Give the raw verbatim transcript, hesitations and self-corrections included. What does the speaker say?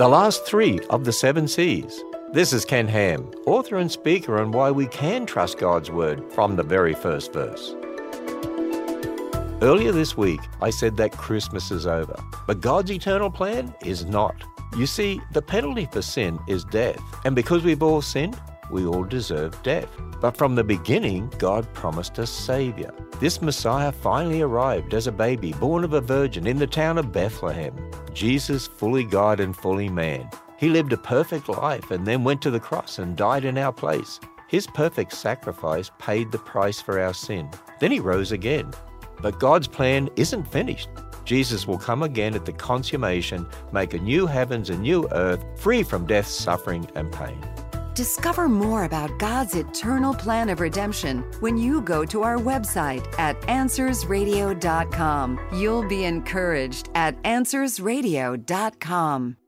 the last three of the seven C's. This is Ken Ham, author and speaker on why we can trust God's word from the very first verse. Earlier this week, I said that Christmas is over, but God's eternal plan is not. You see, the penalty for sin is death, and because we've all sinned, we all deserve death. But from the beginning, God promised a Savior. This Messiah finally arrived as a baby, born of a virgin in the town of Bethlehem. Jesus, fully God and fully man. He lived a perfect life and then went to the cross and died in our place. His perfect sacrifice paid the price for our sin. Then he rose again. But God's plan isn't finished. Jesus will come again at the consummation, make a new heavens and new earth, free from death, suffering, and pain. Discover more about God's eternal plan of redemption when you go to our website at answers radio dot com. You'll be encouraged at answers radio dot com.